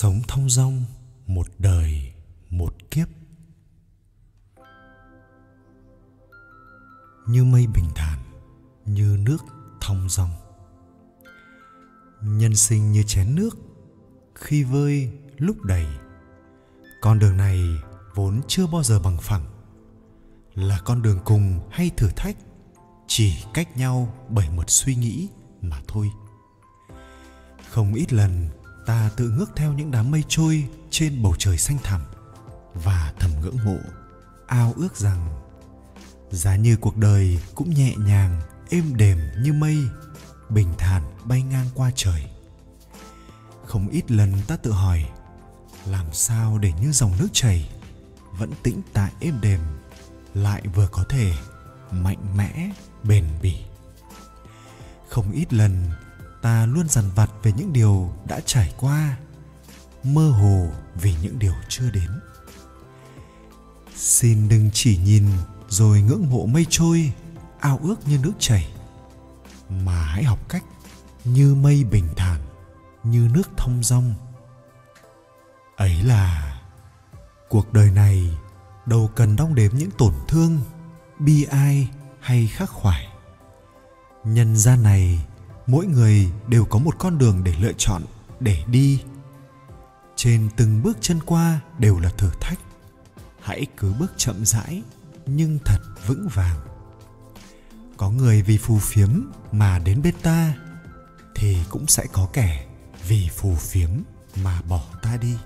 Sống thong dong một đời một kiếp, như mây bình thản, như nước thong dong. Nhân sinh như chén nước, khi vơi lúc đầy. Con đường này vốn chưa bao giờ bằng phẳng, là con đường cùng hay thử thách, chỉ cách nhau bởi một suy nghĩ mà thôi. Không ít lần ta tự ngước theo những đám mây trôi trên bầu trời xanh thẳm và thầm ngưỡng mộ, ao ước rằng giá như cuộc đời cũng nhẹ nhàng, êm đềm như mây, bình thản bay ngang qua trời. Không ít lần ta tự hỏi, làm sao để như dòng nước chảy, vẫn tĩnh tại êm đềm, lại vừa có thể mạnh mẽ, bền bỉ. Không ít lần ta luôn dằn vặt về những điều đã trải qua, mơ hồ vì những điều chưa đến. Xin đừng chỉ nhìn rồi ngưỡng mộ mây trôi, ao ước như nước chảy, mà hãy học cách như mây bình thản, như nước thong dong. Ấy là cuộc đời này đâu cần đong đếm những tổn thương, bi ai hay khắc khoải. Nhân gian này mỗi người đều có một con đường để lựa chọn, để đi. Trên từng bước chân qua đều là thử thách. Hãy cứ bước chậm rãi nhưng thật vững vàng. Có người vì phù phiếm mà đến bên ta, thì cũng sẽ có kẻ vì phù phiếm mà bỏ ta đi.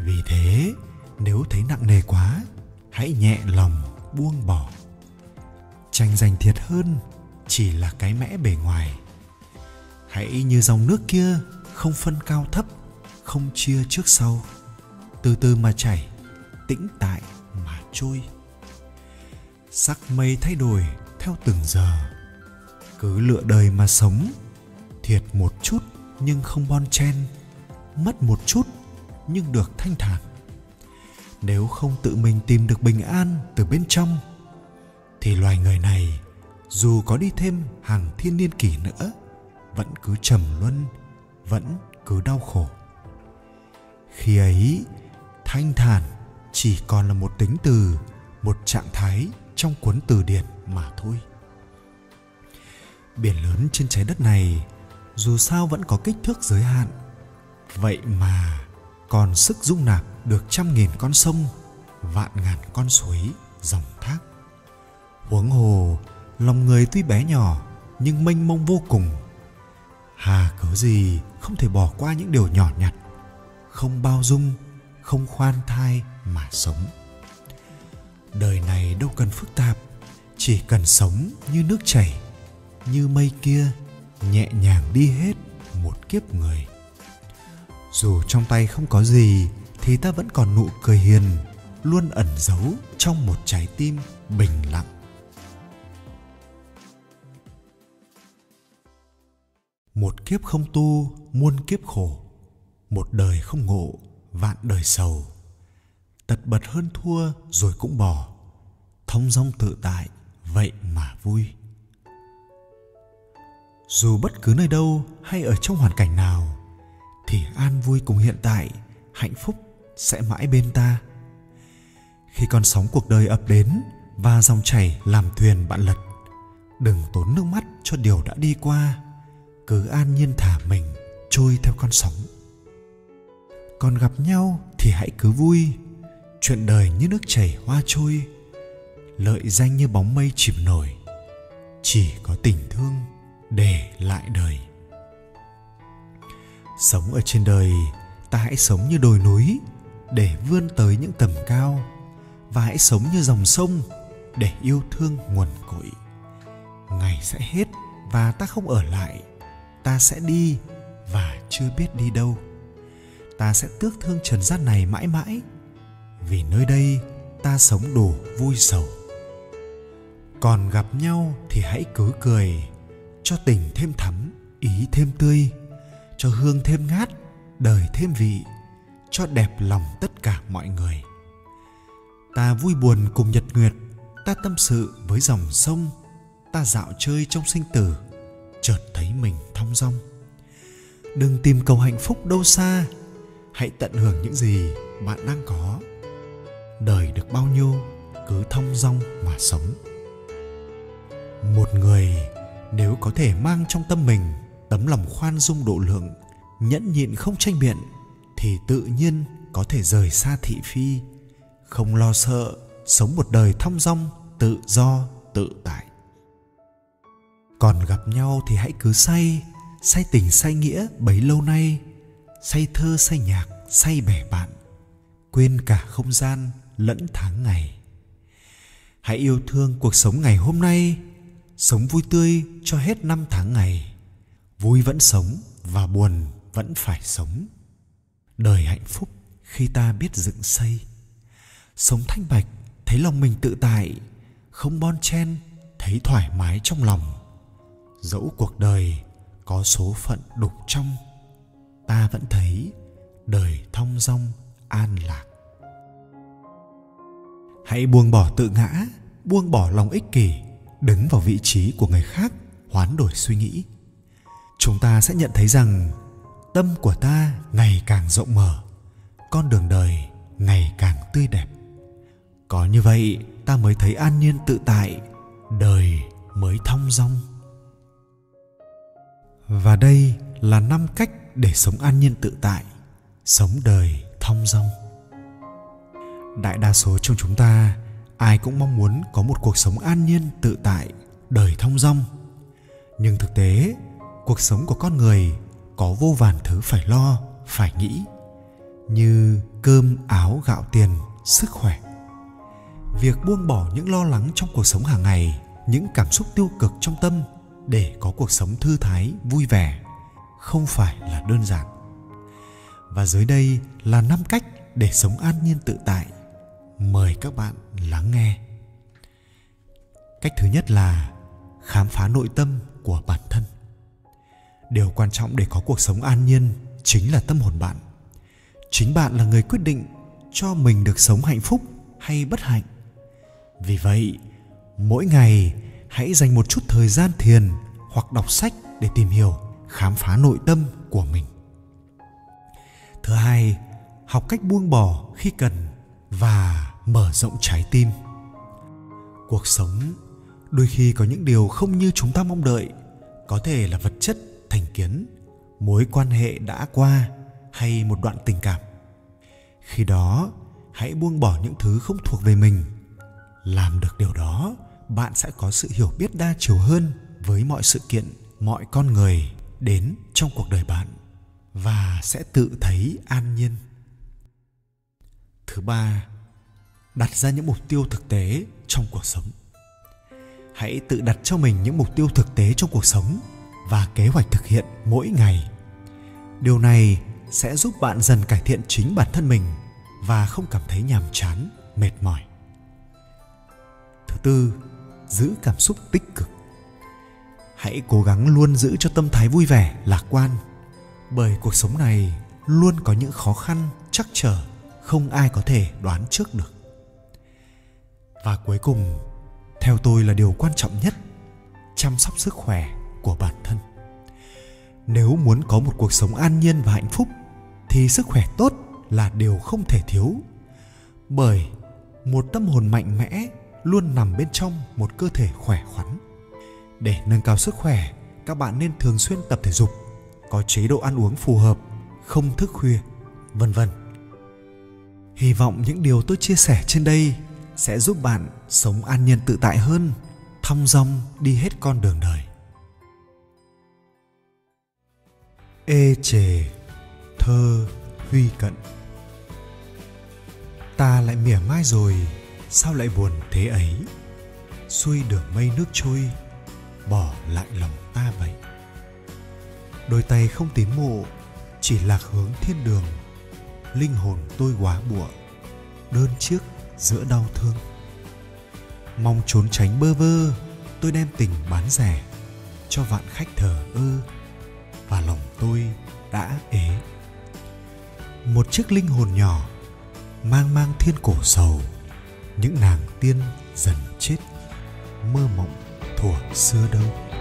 Vì thế, nếu thấy nặng nề quá, hãy nhẹ lòng buông bỏ. Tranh giành thiệt hơn chỉ là cái mẽ bề ngoài. Hãy như dòng nước kia, không phân cao thấp, không chia trước sau, từ từ mà chảy, tĩnh tại mà trôi. Sắc mây thay đổi theo từng giờ, cứ lựa đời mà sống. Thiệt một chút nhưng không bon chen, mất một chút nhưng được thanh thản. Nếu không tự mình tìm được bình an từ bên trong, thì loài người này dù có đi thêm hàng thiên niên kỷ nữa, vẫn cứ trầm luân, vẫn cứ đau khổ. Khi ấy, thanh thản chỉ còn là một tính từ, một trạng thái trong cuốn từ điển mà thôi. Biển lớn trên trái đất này dù sao vẫn có kích thước giới hạn, vậy mà còn sức dung nạp được 100.000 con sông, vạn ngàn con suối, dòng thác. Huống hồ lòng người tuy bé nhỏ nhưng mênh mông vô cùng. Hà cớ gì không thể bỏ qua những điều nhỏ nhặt, không bao dung, không khoan thai mà sống. Đời này đâu cần phức tạp, chỉ cần sống như nước chảy, như mây kia, nhẹ nhàng đi hết một kiếp người. Dù trong tay không có gì thì ta vẫn còn nụ cười hiền, luôn ẩn giấu trong một trái tim bình lặng. Một kiếp không tu, muôn kiếp khổ. Một đời không ngộ, vạn đời sầu. Tật bật hơn thua rồi cũng bỏ. Thong dong tự tại, vậy mà vui. Dù bất cứ nơi đâu hay ở trong hoàn cảnh nào, thì an vui cùng hiện tại, hạnh phúc sẽ mãi bên ta. Khi con sóng cuộc đời ập đến và dòng chảy làm thuyền bạn lật, đừng tốn nước mắt cho điều đã đi qua, cứ an nhiên thả mình trôi theo con sóng. Còn gặp nhau thì hãy cứ vui. Chuyện đời như nước chảy hoa trôi, lợi danh như bóng mây chìm nổi. Chỉ có tình thương để lại đời. Sống ở trên đời, ta hãy sống như đồi núi để vươn tới những tầm cao, và hãy sống như dòng sông để yêu thương nguồn cội. Ngày sẽ hết và ta không ở lại. Ta sẽ đi và chưa biết đi đâu. Ta sẽ tước thương trần gian này mãi mãi, vì nơi đây ta sống đủ vui sầu. Còn gặp nhau thì hãy cứ cười, cho tình thêm thắm, ý thêm tươi, cho hương thêm ngát, đời thêm vị, cho đẹp lòng tất cả mọi người. Ta vui buồn cùng nhật nguyệt, ta tâm sự với dòng sông, ta dạo chơi trong sinh tử, chợt thấy mình thong dong. Đừng tìm cầu hạnh phúc đâu xa, hãy tận hưởng những gì bạn đang có. Đời được bao nhiêu, cứ thong dong mà sống. Một người nếu có thể mang trong tâm mình tấm lòng khoan dung độ lượng, nhẫn nhịn không tranh biện, thì tự nhiên có thể rời xa thị phi, không lo sợ, sống một đời thong dong, tự do, tự tại. Còn gặp nhau thì hãy cứ say, say tình say nghĩa bấy lâu nay, say thơ say nhạc, say bè bạn, quên cả không gian lẫn tháng ngày. Hãy yêu thương cuộc sống ngày hôm nay, sống vui tươi cho hết năm tháng ngày. Vui vẫn sống và buồn vẫn phải sống. Đời hạnh phúc khi ta biết dựng xây. Sống thanh bạch, thấy lòng mình tự tại, không bon chen, thấy thoải mái trong lòng. Dẫu cuộc đời có số phận đục trong, ta vẫn thấy đời thong dong an lạc. Hãy buông bỏ tự ngã, buông bỏ lòng ích kỷ, đứng vào vị trí của người khác, hoán đổi suy nghĩ. Chúng ta sẽ nhận thấy rằng tâm của ta ngày càng rộng mở, con đường đời ngày càng tươi đẹp. Có như vậy ta mới thấy an nhiên tự tại, đời mới thong dong. Và đây là 5 cách để sống an nhiên tự tại, sống đời thong dong. Đại đa số trong chúng ta, ai cũng mong muốn có một cuộc sống an nhiên tự tại, đời thong dong. Nhưng thực tế, cuộc sống của con người có vô vàn thứ phải lo, phải nghĩ, như cơm, áo, gạo tiền, sức khỏe. Việc buông bỏ những lo lắng trong cuộc sống hàng ngày, những cảm xúc tiêu cực trong tâm để có cuộc sống thư thái, vui vẻ không phải là đơn giản. Và dưới đây là 5 cách để sống an nhiên tự tại. Mời các bạn lắng nghe. Cách thứ nhất là khám phá nội tâm của bản thân. Điều quan trọng để có cuộc sống an nhiên chính là tâm hồn bạn. Chính bạn là người quyết định cho mình được sống hạnh phúc hay bất hạnh. Vì vậy, mỗi ngày hãy dành một chút thời gian thiền hoặc đọc sách để tìm hiểu, khám phá nội tâm của mình. Thứ hai, học cách buông bỏ khi cần và mở rộng trái tim. Cuộc sống đôi khi có những điều không như chúng ta mong đợi, có thể là vật chất, thành kiến, mối quan hệ đã qua hay một đoạn tình cảm. Khi đó, hãy buông bỏ những thứ không thuộc về mình. Làm được điều đó, bạn sẽ có sự hiểu biết đa chiều hơn với mọi sự kiện, mọi con người đến trong cuộc đời bạn và sẽ tự thấy an nhiên. Thứ ba, đặt ra những mục tiêu thực tế trong cuộc sống. Hãy tự đặt cho mình những mục tiêu thực tế trong cuộc sống và kế hoạch thực hiện mỗi ngày. Điều này sẽ giúp bạn dần cải thiện chính bản thân mình và không cảm thấy nhàm chán, mệt mỏi. Thứ tư, giữ cảm xúc tích cực. Hãy cố gắng luôn giữ cho tâm thái vui vẻ, lạc quan, bởi cuộc sống này luôn có những khó khăn, trắc trở không ai có thể đoán trước được. Và cuối cùng, theo tôi là điều quan trọng nhất, chăm sóc sức khỏe của bản thân. Nếu muốn có một cuộc sống an nhiên và hạnh phúc thì sức khỏe tốt là điều không thể thiếu, bởi một tâm hồn mạnh mẽ luôn nằm bên trong một cơ thể khỏe khoắn. Để nâng cao sức khỏe, các bạn nên thường xuyên tập thể dục, có chế độ ăn uống phù hợp, không thức khuya, vân vân. Hy vọng những điều tôi chia sẻ trên đây sẽ giúp bạn sống an nhiên tự tại hơn, thong dong đi hết con đường đời. Ê chề, thơ Huy Cận. Ta lại mỉa mai rồi, sao lại buồn thế ấy? Xuôi đường mây nước trôi, bỏ lại lòng ta vậy. Đôi tay không tiến mộ, chỉ lạc hướng thiên đường. Linh hồn tôi quá bủa, đơn chiếc giữa đau thương. Mong trốn tránh bơ vơ, tôi đem tình bán rẻ cho vạn khách thờ ơ, và lòng tôi đã ế. Một chiếc linh hồn nhỏ, mang mang thiên cổ sầu, những nàng tiên dần chết, mơ mộng thuở xưa đâu.